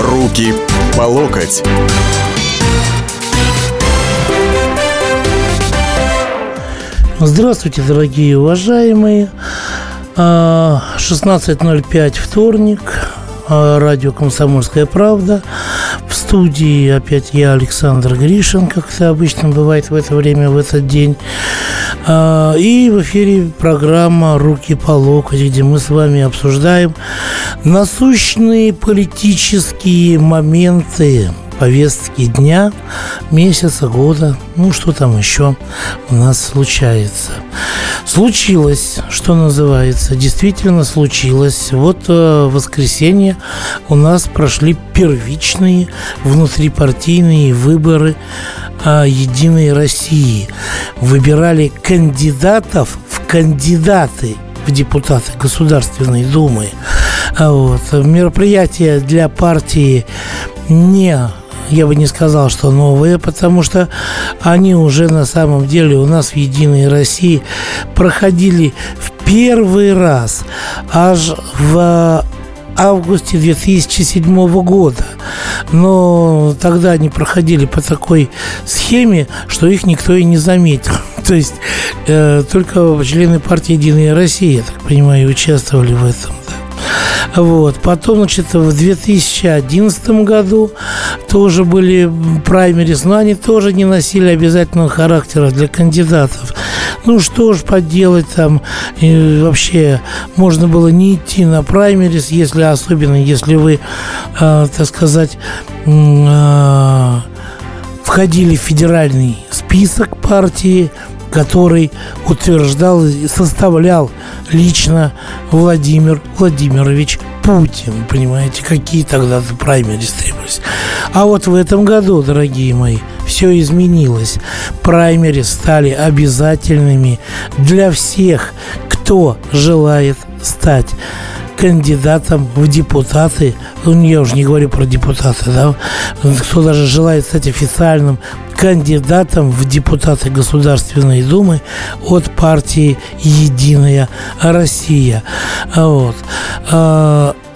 Руки по локоть. Здравствуйте, дорогие уважаемые. 16:05, вторник. Радио «Комсомольская правда». В студии опять я, Александр Гришин, как это обычно бывает в это время, в этот день. И в эфире программа «Руки по локоть», где мы с вами обсуждаем насущные политические моменты повестки дня, месяца, года, ну что там еще у нас случается. Случилось, что называется, действительно случилось. Вот в воскресенье у нас прошли первичные внутрипартийные выборы «Единой России». Выбирали кандидатов в кандидаты в депутаты Государственной Думы. Вот. Мероприятие для партии не... Я бы не сказал, что новые, потому что они уже на самом деле у нас в «Единой России» проходили в первый раз аж в августе 2007 года. Но тогда они проходили по такой схеме, что их никто и не заметил. То есть только члены партии «Единая Россия», я так понимаю, участвовали в этом. Вот. Потом, значит, в 2011 году тоже были праймерис, но они тоже не носили обязательного характера для кандидатов. Ну, что ж поделать там, вообще можно было не идти на праймерис, если, особенно если вы, так сказать, входили в федеральный список партии, который утверждал и составлял лично Владимир Владимирович Путин. Понимаете, какие тогда праймерис требовались. А вот в этом году, дорогие мои, все изменилось. Праймерис стали обязательными для всех, кто желает стать кандидатом в депутаты. Ну, я уже не говорю про депутаты, да? Кто даже желает стать официальным кандидатом в депутаты Государственной Думы от партии «Единая Россия». Вот.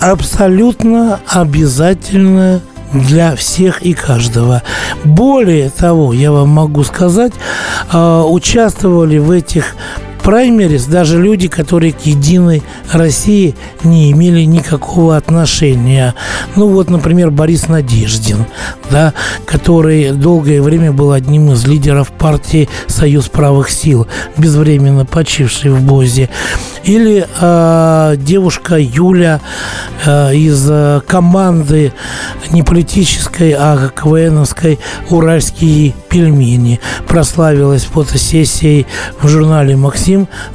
Абсолютно обязательно для всех и каждого. Более того, я вам могу сказать, участвовали в этих праймерис даже люди, которые к «Единой России» не имели никакого отношения. Ну вот, например, Борис Надеждин, да, который долгое время был одним из лидеров партии «Союз правых сил», безвременно почивший в БОЗе. Или девушка Юля из команды не политической, а КВНовской «Уральские пельмени». Прославилась фотосессией в журнале «Максим»,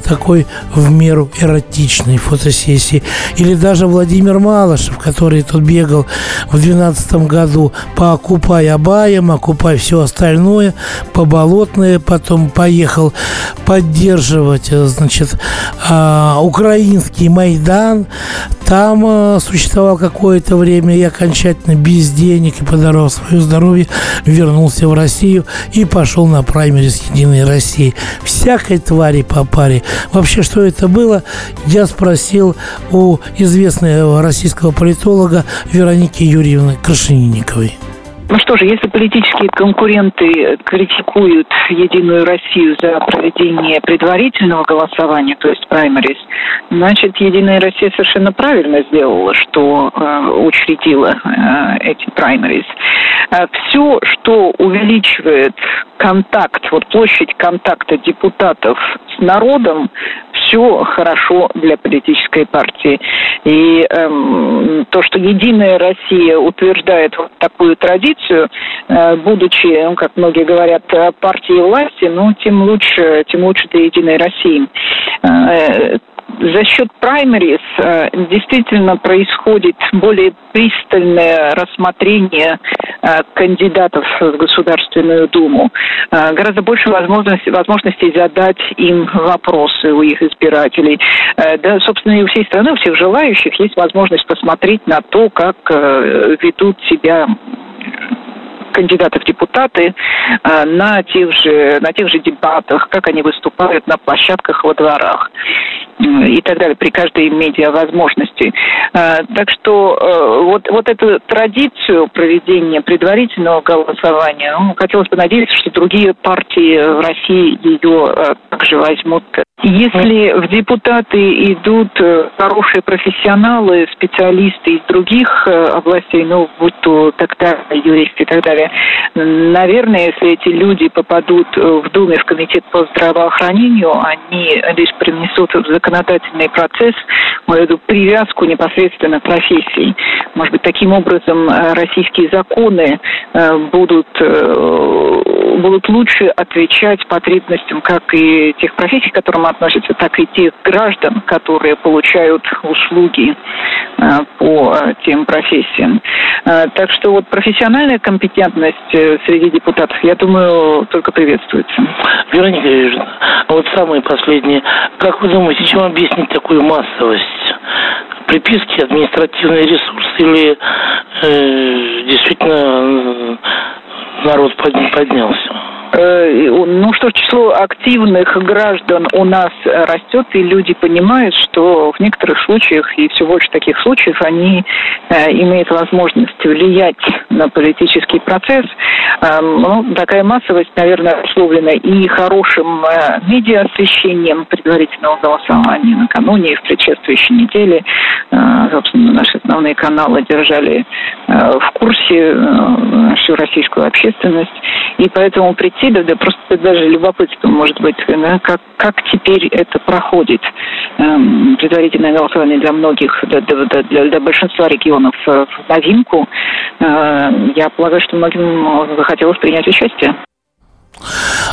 такой в меру эротичной фотосессии. Или даже Владимир Малышев, который тут бегал в 2012 году по «Окупай Абаем», «Окупай все остальное», по «Болотное», потом поехал поддерживать, значит, украинский Майдан. Там существовал какое-то время и окончательно без денег и подорвал свое здоровье, вернулся в Россию и пошел на праймерис «Единой России». Всякой твари по паре. Вообще, что это было, я спросил у известного российского политолога Вероники Юрьевны Крашенинниковой. Ну что же, если политические конкуренты критикуют «Единую Россию» за проведение предварительного голосования, то есть праймерис, значит, «Единая Россия» совершенно правильно сделала, что учредила эти праймерис. Все, что увеличивает контакт, вот площадь контакта депутатов с народом, все хорошо для политической партии. И то, что «Единая Россия» утверждает вот такую традицию, будучи, ну, как многие говорят, партией власти, ну, тем лучше для «Единой России». За счет праймерис действительно происходит более пристальное рассмотрение кандидатов в Государственную Думу. Гораздо больше возможностей задать им вопросы у их избирателей. Да, собственно, и у всей страны, у всех желающих есть возможность посмотреть на то, как ведут себя кандидатов в депутаты на тех же дебатах, как они выступают на площадках во дворах и так далее, при каждой медиавозможности. Так что вот эту традицию проведения предварительного голосования, хотелось бы надеяться, что другие партии в России ее также возьмут. Если в депутаты идут хорошие профессионалы, специалисты из других областей, будь то тогда юристы и так далее, наверное, если эти люди попадут в Думе, в Комитет по здравоохранению, они лишь принесут в законодательный процесс вот эту привязку непосредственно к профессии. Может быть, таким образом российские законы будут лучше отвечать потребностям как и тех профессий, к которым относятся, так и тех граждан, которые получают услуги по тем профессиям. Так что профессиональная компетентность среди депутатов, я думаю, только приветствуется. Вероника Юрьевна, самые последние. Как вы думаете, чем объяснить такую массовость? Приписки, административный ресурс или действительно народ поднялся? Число активных граждан у нас растет, и люди понимают, что в некоторых случаях, и все больше таких случаев, они имеют возможность влиять на политический процесс. Такая массовость, наверное, условлена и хорошим медиа-освещением предварительного голосования накануне и в предшествующей неделе. Собственно, наши основные каналы держали в курсе всю российскую общественность, и поэтому просто даже любопытство, может быть, как теперь это проходит. Предварительное голосование для многих, для большинства регионов в новинку. Я полагаю, что многим захотелось принять участие.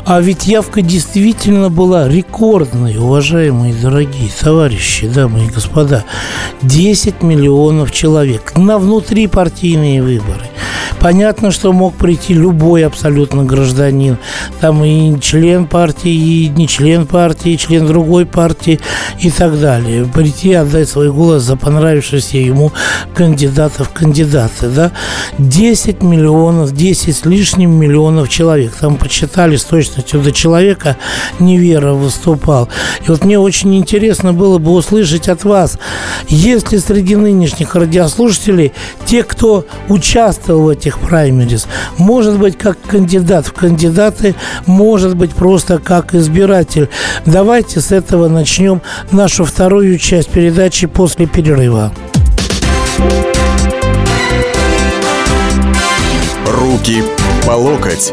А ведь явка действительно была рекордной, уважаемые дорогие товарищи, дамы и господа. 10 миллионов человек на внутрипартийные выборы. Понятно, что мог прийти любой абсолютно гражданин. Там и член партии, и не член партии, и член другой партии и так далее. Прийти, отдать свой голос за понравившихся ему кандидатов в кандидаты. Да? 10 миллионов, 10 с лишним миллионов человек. Там почитали с точностью до человека, Невера выступал. И мне очень интересно было бы услышать от вас, есть ли среди нынешних радиослушателей те, кто участвовал в этих праймерис, может быть, как кандидат в кандидаты, может быть, просто как избиратель. Давайте с этого начнем нашу вторую часть передачи после перерыва. Руки по локоть.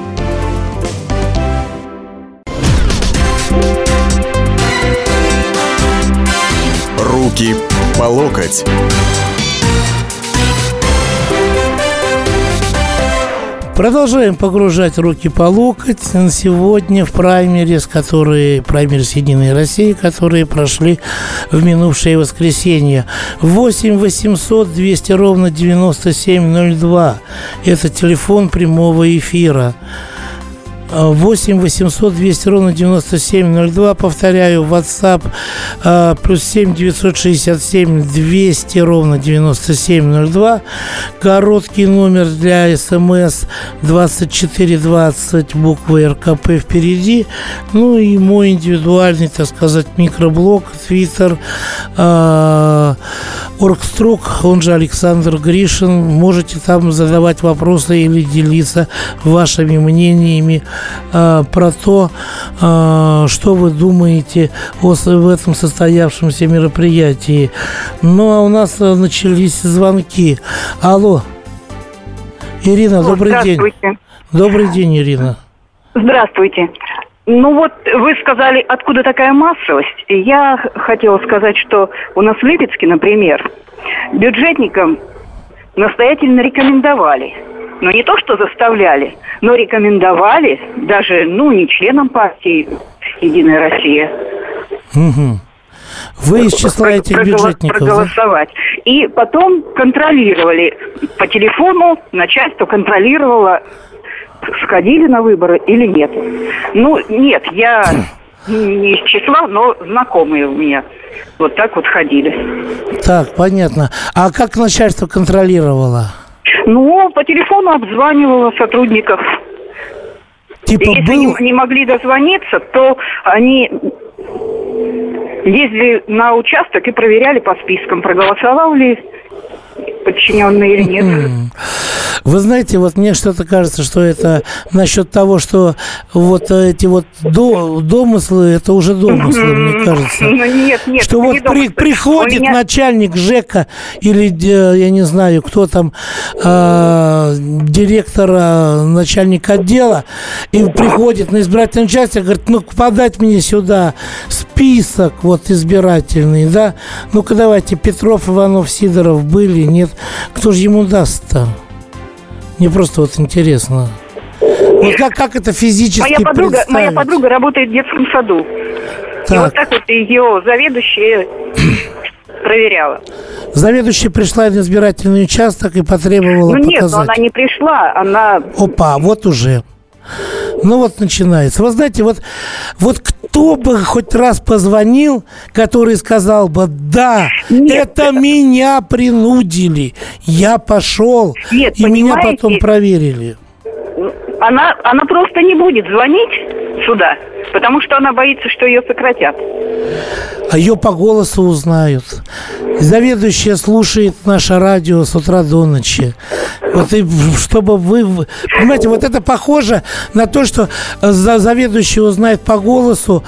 Руки по локоть. Продолжаем погружать руки по локоть. На сегодня в праймерис «Единой России», которые прошли в минувшее воскресенье. 8 800 200 ровно 9702. Это телефон прямого эфира. 8 800 200 ровно 9702. Повторяю, WhatsApp плюс 7 967 200 ровно 9702. Короткий номер для СМС 2420, буквы РКП впереди. И мой индивидуальный, микроблог, Twitter, Оргструк, он же Александр Гришин. Можете там задавать вопросы или делиться вашими мнениями про то, что вы думаете в этом состоявшемся мероприятии. А у нас начались звонки. Алло, Ирина, добрый день. Добрый день, Ирина. Здравствуйте. Ну вот вы сказали, откуда такая массовость. Я хотела сказать, что у нас в Липецке, например, бюджетникам настоятельно рекомендовали. Но не то, что заставляли, но рекомендовали даже, не членам партии «Единая Россия». Угу. Вы из числа этих бюджетников проголосовать. Да? И потом контролировали по телефону, начальство контролировало, сходили на выборы или нет. Нет, я не из числа, но знакомые у меня вот так вот ходили. Так, понятно. А как начальство контролировало? По телефону обзванивало сотрудников. Если не могли дозвониться, то они ездили на участок и проверяли по спискам, проголосовал ли подчиненный или нет. Вы знаете, вот мне что-то кажется, что это насчет того, что вот эти вот домыслы, это уже домыслы, мне кажется. Нет, что вот приходит начальник ЖЭКа или, я не знаю, кто там, директора, начальник отдела, и приходит на избирательный участок, говорит, подать мне сюда список вот избирательный, да? Ну-ка давайте, Петров, Иванов, Сидоров были, нет? Кто же ему даст-то? Мне просто вот интересно. Вот как это физически представить? Моя подруга работает в детском саду. Так. И вот так вот ее заведующая проверяла. Заведующая пришла на избирательный участок и потребовала показать. Нет, она не пришла, она... Опа, вот уже. Начинается. Вы знаете, вот кто бы хоть раз позвонил, который сказал бы, да, это меня принудили, я пошел, нет, и меня потом проверили. Она просто не будет звонить сюда, потому что она боится, что ее сократят. А ее по голосу узнают. Заведующая слушает наше радио с утра до ночи. Вот и чтобы вы... Понимаете, вот это похоже на то, что заведующая узнает по голосу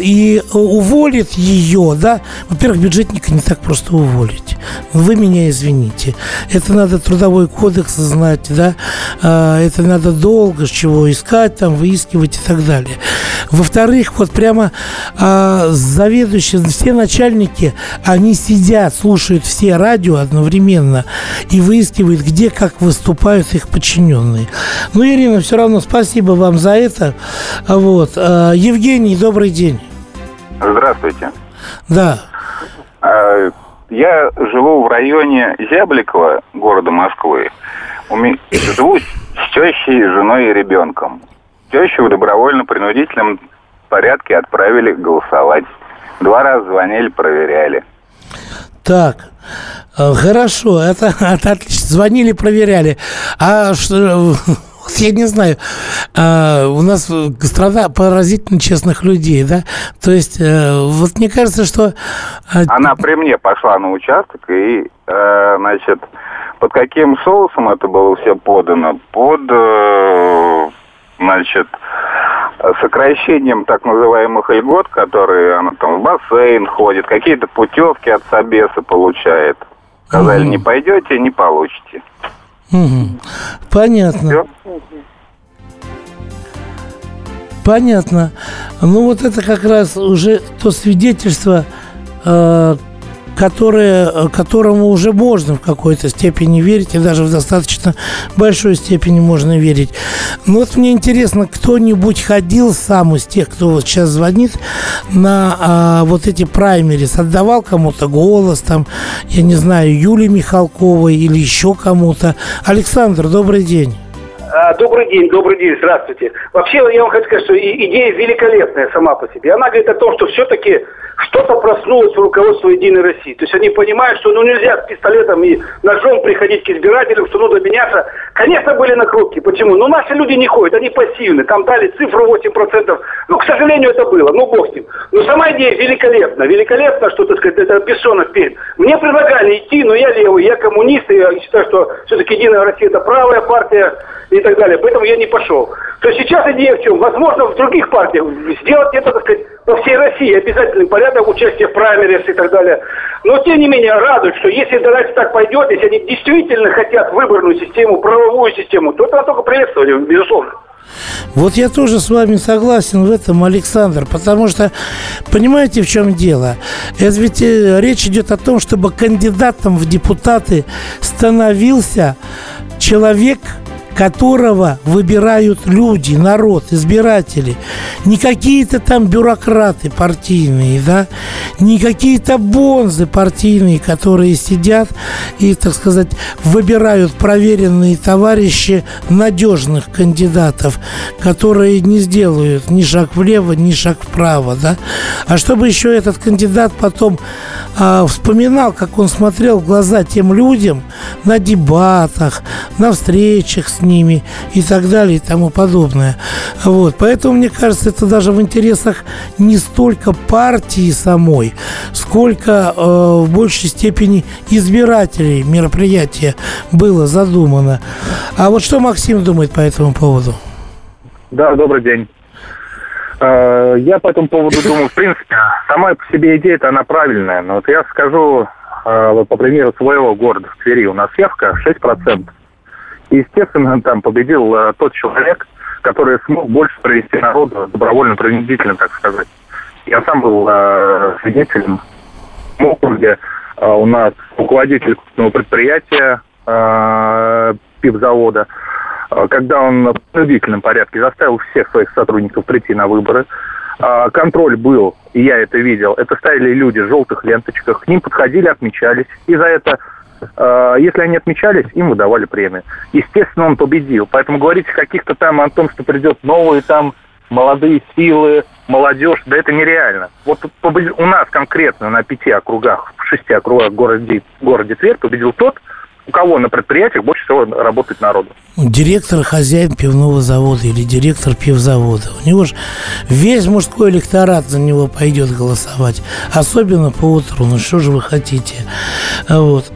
и уволит ее, да? Во-первых, бюджетника не так просто уволить. Вы меня извините. Это надо трудовой кодекс знать, да? Это надо долго чего искать, там, выискивать и так далее. Во-вторых, вот прямо заведующие, все начальники, они сидят, слушают все радио одновременно и выискивают, где как выступают их подчиненные. Ирина, все равно спасибо вам за это. Вот. Евгений, добрый день. Здравствуйте. Да. Я живу в районе Зябликова, города Москвы. Живу с тещей, женой и ребенком. Тещу в добровольно-принудительном порядке отправили голосовать. 2 раза звонили, проверяли. Так, хорошо, это отлично. Звонили, проверяли. А что... Я не знаю, у нас страна поразительно честных людей, да? То есть, вот мне кажется, что... Она при мне пошла на участок, и, под каким соусом это было все подано? Под, сокращением так называемых льгот, которые она там в бассейн ходит, какие-то путевки от собеса получает. Сказали, не пойдете, не получите. Угу. Понятно. Все? Понятно. Вот это как раз уже то свидетельство, которому уже можно в какой-то степени верить, и даже в достаточно большой степени можно верить. Мне интересно, кто-нибудь ходил сам из тех, кто вот сейчас звонит, на вот эти праймерис, отдавал кому-то голос, там, я не знаю, Юле Михалковой или еще кому-то. Александр, добрый день. Добрый день, здравствуйте. Вообще, я вам хочу сказать, что идея великолепная сама по себе. Она говорит о том, что все-таки что-то проснулось в руководстве «Единой России». То есть они понимают, что нельзя с пистолетом и ножом приходить к избирателям, что нужно меняться. Конечно, были накрутки. Почему? Наши люди не ходят, они пассивны. Там дали цифру 8%. К сожалению, это было. Бог с ним. Сама идея великолепна. Великолепно, что, так сказать, это Бессонов перед. Мне предлагали идти, но я левый, я коммунист, и я считаю, что все-таки «Единая Россия» — это правая партия и так далее. Поэтому я не пошел. То есть сейчас идея в чем? Возможно, в других партиях сделать это, так сказать, по всей России обязательный порядок участия в праймерис и так далее. Но, тем не менее, радует, что если дальше так пойдет, если они действительно хотят выборную систему, правовую систему, то это только приветствовали, безусловно. Вот я тоже с вами согласен в этом, Александр, потому что, понимаете, в чем дело? Это ведь речь идет о том, чтобы кандидатом в депутаты становился человек, которого выбирают люди, народ, избиратели. Не какие-то там бюрократы партийные, да? Не какие-то бонзы партийные, которые сидят и, так сказать, выбирают проверенные товарищи надежных кандидатов, которые не сделают ни шаг влево, ни шаг вправо, да? А чтобы еще этот кандидат потом вспоминал, как он смотрел в глаза тем людям на дебатах, на встречах с ними и так далее и тому подобное. Вот. Поэтому, мне кажется, это даже в интересах не столько партии самой, сколько в большей степени избирателей мероприятие было задумано. А вот что Максим думает по этому поводу? Да, добрый день. Я по этому поводу думаю, в принципе, сама по себе идея-то она правильная. Но вот я скажу, по примеру своего города, в Твери, у нас явка 6%. И, естественно, там победил тот человек, который смог больше привести народу добровольно-принудительно, так сказать. Я сам был свидетелем в округе. У нас руководитель крупного предприятия пивзавода, когда он в принудительном порядке заставил всех своих сотрудников прийти на выборы. Контроль был, и я это видел. Это стояли люди в желтых ленточках, к ним подходили, отмечались. И за это... Если они отмечались, им выдавали премию. Естественно, он победил. Поэтому говорить о каких-то там о том, что придет новые там молодые силы, молодежь, да это нереально. Вот у нас конкретно на 5 округах, в 6 округах в городе Тверь победил тот, у кого на предприятиях больше всего работает народу. Директор, хозяин пивного завода или директор пивзавода. У него же весь мужской электорат за него пойдет голосовать. Особенно по утру. Ну, что же вы хотите? Вот.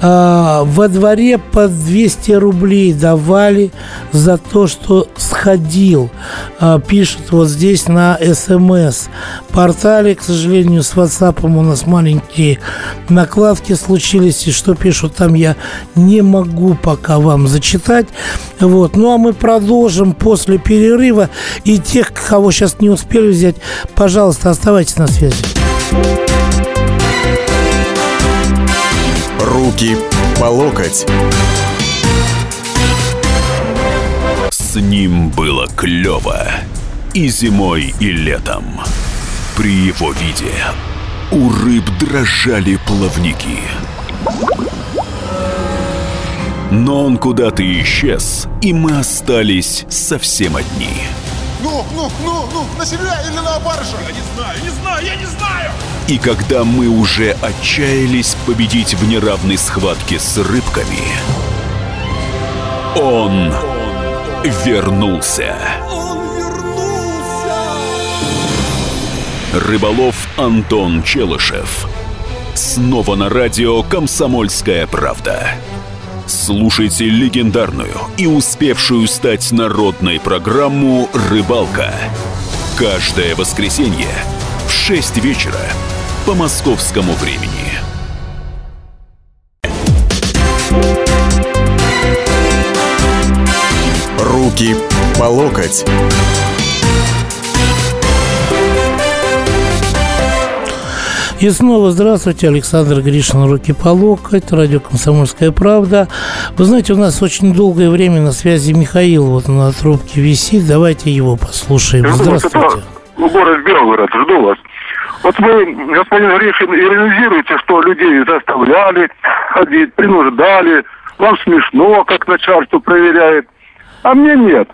Во дворе по 200 рублей давали за то, что сходил. Пишут вот здесь на СМС-портале. К сожалению, с WhatsApp у нас маленькие накладки случились. И что пишут там, я не могу пока вам зачитать. Вот. Ну, а мы продолжим после перерыва. И тех, кого сейчас не успели взять, пожалуйста, оставайтесь на связи. Руки по локоть. С ним было клево. И зимой, и летом. При его виде у рыб дрожали плавники. Но он куда-то исчез, и мы остались совсем одни. Ну, на себя или на барыша? Я не знаю! И когда мы уже отчаялись победить в неравной схватке с рыбками, он вернулся. Рыболов Антон Челышев. Снова на радио «Комсомольская правда». Слушайте легендарную и успевшую стать народной программу «Рыбалка» каждое воскресенье в 6 вечера по московскому времени. Руки по локоть. И снова здравствуйте, Александр Гришин, «Руки по локоть», радио «Комсомольская правда». Вы знаете, у нас очень долгое время на связи Михаил, вот он на трубке висит, давайте его послушаем. Здравствуйте. Борис, Белгород, жду вас. Вот вы, господин Гришин, иронизируете, что людей заставляли ходить, принуждали, вам смешно, как начальство проверяет, а мне нет.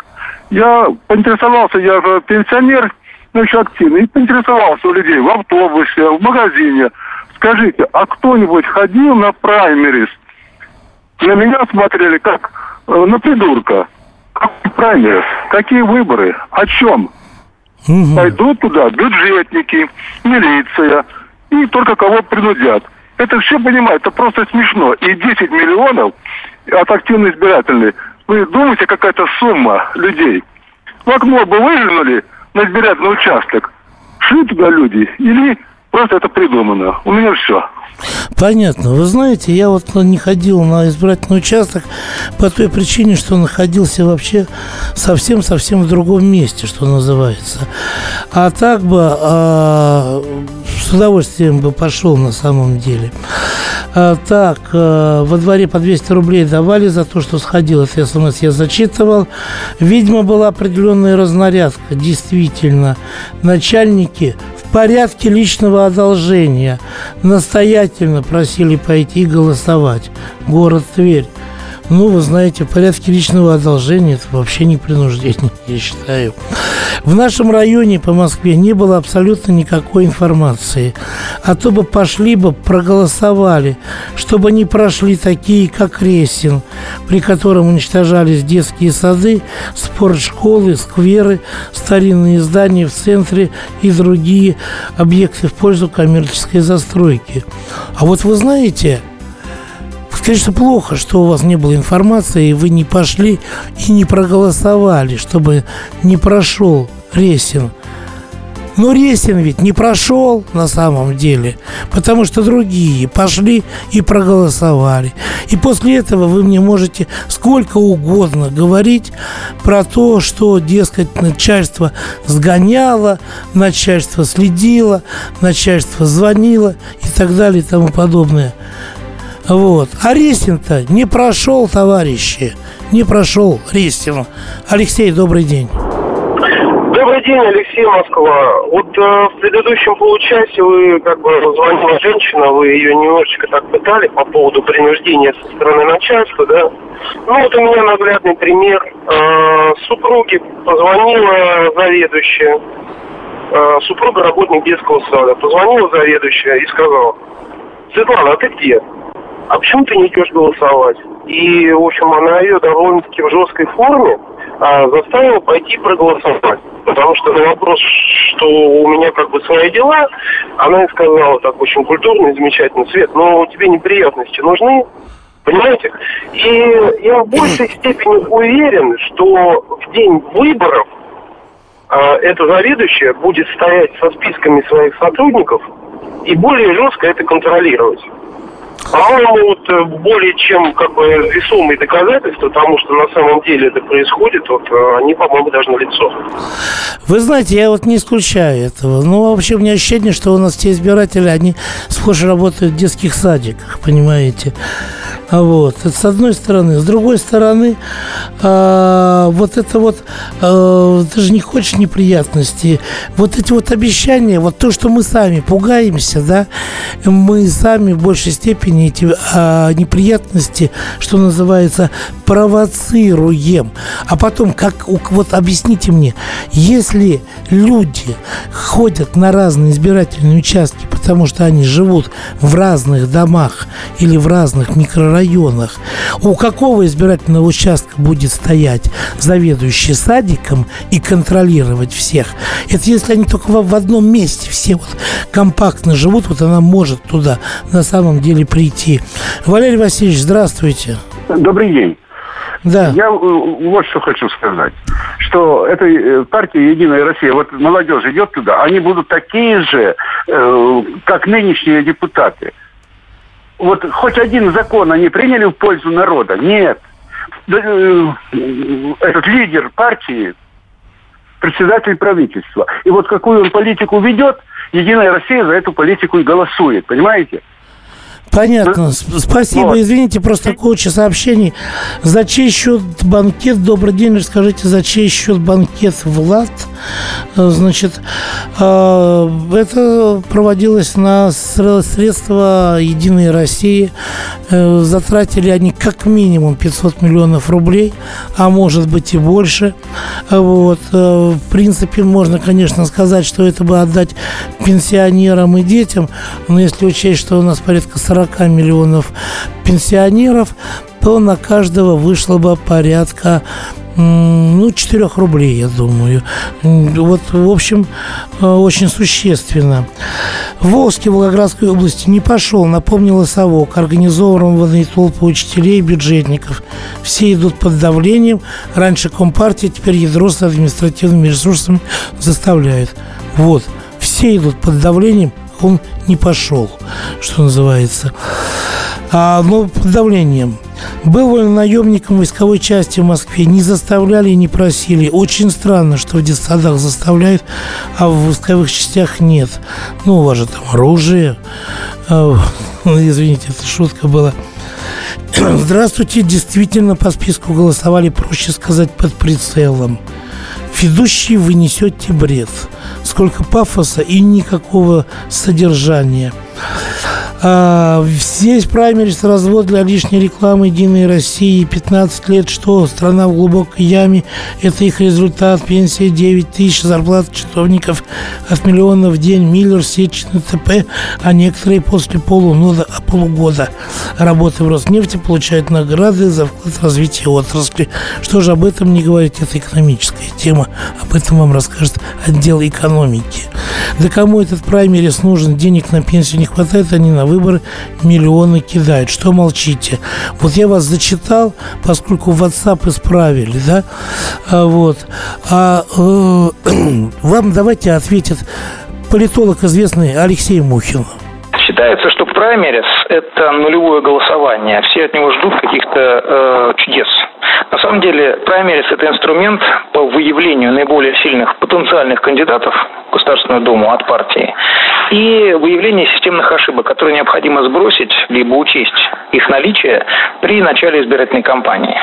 Я поинтересовался, я же пенсионер, еще активно, и поинтересовался у людей в автобусе, в магазине. Скажите, а кто-нибудь ходил на праймерис? На меня смотрели как на придурка. Какой праймерис? Какие выборы? О чем? Угу. Пойдут туда бюджетники, милиция, и только кого принудят. Это все понимают, это просто смешно. И 10 миллионов от активно избирательной. Вы думаете, какая-то сумма людей? В окно бы выжгнули на избирательный участок, шли туда люди или просто это придумано? У меня все. Понятно. Вы знаете, я вот не ходил на избирательный участок по той причине, что находился вообще совсем-совсем в другом месте, что называется. А так бы с удовольствием бы пошел на самом деле. Так, во дворе по 200 рублей давали за то, что сходил. Это СМС я зачитывал. Видимо, была определенная разнарядка. Действительно, начальники в порядке личного одолжения настоятельно просили пойти голосовать. Город Тверь. Ну, вы знаете, в порядке личного одолжения это вообще не принуждение, я считаю. В нашем районе по Москве не было абсолютно никакой информации. А то бы пошли бы, проголосовали, чтобы не прошли такие, как Ресин, при котором уничтожались детские сады, спортшколы, скверы, старинные здания в центре и другие объекты в пользу коммерческой застройки. А вот вы знаете... Конечно, плохо, что у вас не было информации, и вы не пошли и не проголосовали, чтобы не прошел Ресин. Но Ресин ведь не прошел на самом деле, потому что другие пошли и проголосовали. И после этого вы мне можете сколько угодно говорить про то, что, дескать, начальство сгоняло, начальство следило, начальство звонило и так далее и тому подобное. Вот. А Ресин-то не прошел, товарищи. Не прошел Ресин. Алексей, добрый день. Добрый день, Алексей, Москва. Вот в предыдущем получасе вы как бы звонила женщина, вы ее немножечко так пытали по поводу принуждения со стороны начальства, да? Ну вот у меня наглядный пример. Супруге позвонила заведующая. Супруга работник детского сада. Позвонила заведующая и сказала: Светлана, а ты где? А почему ты не идешь голосовать? И, в общем, она ее довольно-таки в жесткой форме заставила пойти проголосовать. Потому что на вопрос, что у меня как бы свои дела, она и сказала так очень культурно и замечательно: Свет, но тебе неприятности нужны, понимаете? И я в большей степени уверен, что в день выборов эта заведующая будет стоять со списками своих сотрудников и более жестко это контролировать. По-моему, вот более чем как бы весомые доказательства тому, что на самом деле это происходит, вот они, по-моему, даже налицо. Вы знаете, я вот не исключаю этого. Но вообще у меня ощущение, что у нас те избиратели, они схожи работают в детских садиках, понимаете. Вот. Это с одной стороны. С другой стороны, вот это вот, ты же не хочешь неприятностей. Вот эти вот обещания, вот то, что мы сами пугаемся, да, мы сами в большей степени эти неприятности, что называется, провоцируем. А потом, как, вот объясните мне, если люди ходят на разные избирательные участки, потому что они живут в разных домах или в разных микрорайонах, у какого избирательного участка будет стоять заведующий садиком и контролировать всех? Это если они только в одном месте все вот компактно живут, вот она может туда на самом деле прийти. Валерий Васильевич, здравствуйте. Добрый день. Да. Я вот что хочу сказать, что этой партии «Единая Россия», вот молодежь идет туда, они будут такие же, как нынешние депутаты. Вот хоть один закон они приняли в пользу народа? Нет. Этот лидер партии, председатель правительства. И вот какую он политику ведет, «Единая Россия» за эту политику и голосует. Понимаете? Понятно. Спасибо. Вот. Извините, просто куча сообщений. За чей счет банкет? Добрый день. Расскажите, за чей счет банкет, Влад? Значит, это проводилось на средства «Единой России». Затратили они как минимум 500 миллионов рублей, а может быть и больше. Вот. В принципе, можно, конечно, сказать, что это бы отдать пенсионерам и детям, но если учесть, что у нас порядка 40 миллионов пенсионеров, то на каждого вышло бы порядка 4 рублей, я думаю. Вот, в общем, очень существенно. В Волжской, Волгоградской области не пошел, напомнила совок, организованные толпы учителей и бюджетников. Все идут под давлением. Раньше Компартия, теперь ядро с административными ресурсами заставляет. Вот. Все идут под давлением, он не пошел, что называется. Но под давлением. Был он наемником войсковой части в Москве. Не заставляли и не просили. Очень странно, что в детсадах заставляют, а в войсковых частях нет. Ну, у вас же там оружие. Извините, это шутка была. Здравствуйте. Действительно, по списку голосовали, проще сказать, под прицелом. Ведущий, вы несете бред. Сколько пафоса и никакого содержания. Здесь праймерис, развод для лишней рекламы «Единой России», 15 лет, что страна в глубокой яме, это их результат, пенсия 9 тысяч, зарплата чиновников от миллиона в день, Миллер, Сечин и т.п., а некоторые после полугода работы в Роснефти получают награды за вклад в развитие отрасли. Что же об этом не говорить, это экономическая тема, об этом вам расскажет отдел экономики. Да кому этот праймерис нужен, денег на пенсию не хватает, они на выборы миллионы кидают. Что молчите? Вот я вас зачитал, поскольку WhatsApp исправили, да? Вам давайте ответит политолог известный Алексей Мухин. Считается, что праймерис – это нулевое голосование. Все от него ждут каких-то чудес. На самом деле, праймерис – это инструмент по выявлению наиболее сильных потенциальных кандидатов в Государственную Думу от партии и выявление системных ошибок, которые необходимо сбросить, либо учесть их наличие при начале избирательной кампании.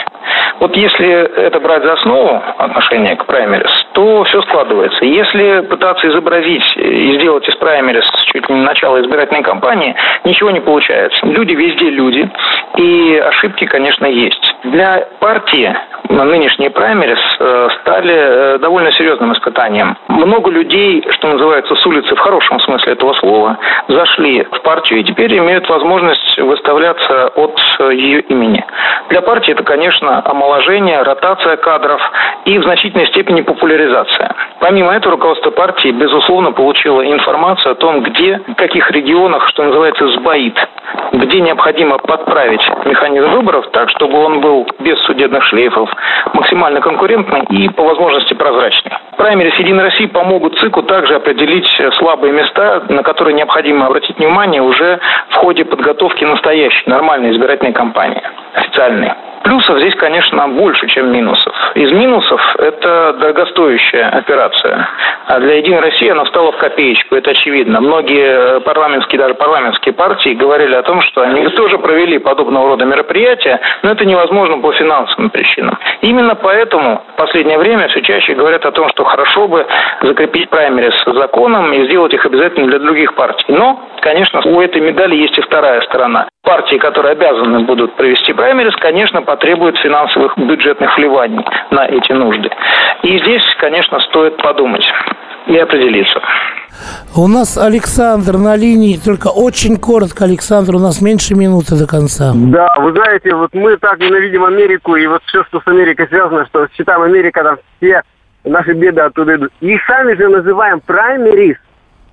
Вот если это брать за основу отношение к праймерис, то все складывается. Если пытаться изобразить и сделать из праймерис чуть ли не начало избирательной кампании, ничего не получается. Люди везде люди, и ошибки, конечно, есть. Для партии нынешние праймерис стали довольно серьезным испытанием. Много людей, что называется, с улицы в хорошем смысле этого слова, зашли в партию и теперь имеют возможность выставляться от ее имени. Для партии это, конечно, омоложение, ротация кадров и в значительной степени популяризация. Помимо этого, руководство партии, безусловно, получило информацию о том, где, в каких регионах, что называется, сбоит, где необходимо подправить механизм выборов так, чтобы он был без судебных шлейфов, максимально конкурентный и, по возможности, прозрачный. Праймерис «Единой России» помогут ЦИКу также определить слабые места, на которые необходимо обратить внимание уже в ходе подготовки настоящей, нормальной избирательной кампании, официальной. Плюсов здесь, конечно, больше, чем минусов. Из минусов это дорогостоящая операция. А для «Единой России» она встала в копеечку, это очевидно. Многие парламентские, даже парламентские партии говорили о том, что они тоже провели подобного рода мероприятия, но это невозможно по финансовым причинам. Именно поэтому в последнее время все чаще говорят о том, что хорошо бы закрепить праймерис законом и сделать их обязательно для других партий. Но, конечно, у этой медали есть и вторая сторона. Партии, которые обязаны будут провести праймерис, конечно, потребуют финансовых бюджетных вливаний на эти нужды. И здесь, конечно, стоит подумать и определиться. У нас Александр на линии, только очень коротко, Александр, у нас меньше минуты до конца. Да, вы знаете, вот мы так ненавидим Америку, и вот все, что с Америкой связано, что считаем Америка, там все наши беды оттуда идут. И сами же называем праймерис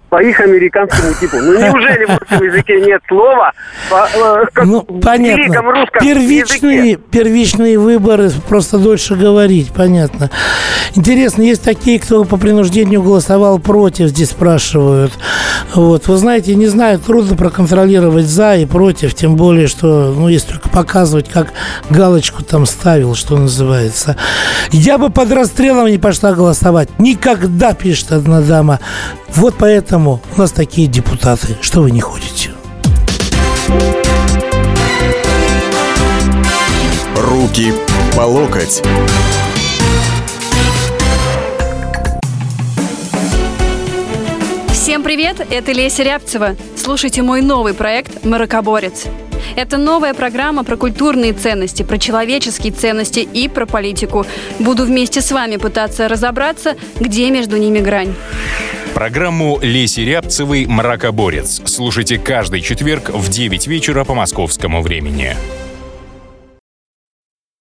по их американскому типу. Ну неужели в русском языке нет слова как понятно. В великом русском языке? Первичные выборы, просто дольше говорить, понятно. Интересно, есть такие, кто по принуждению голосовал против, здесь спрашивают. Вот, вы знаете, не знаю, трудно проконтролировать за и против, тем более, что, если только показывать, как галочку там ставил, что называется. Я бы под расстрелом не пошла голосовать. Никогда, пишет одна дама. Вот поэтому у нас такие депутаты, что вы не ходите. Руки по локоть. Всем привет, это Леся Рябцева. Слушайте мой новый проект «Маракоборец». Это новая программа про культурные ценности, про человеческие ценности и про политику. Буду вместе с вами пытаться разобраться, где между ними грань. Программу Леси Рябцевой «Мракоборец». Слушайте каждый четверг в 9 вечера по московскому времени.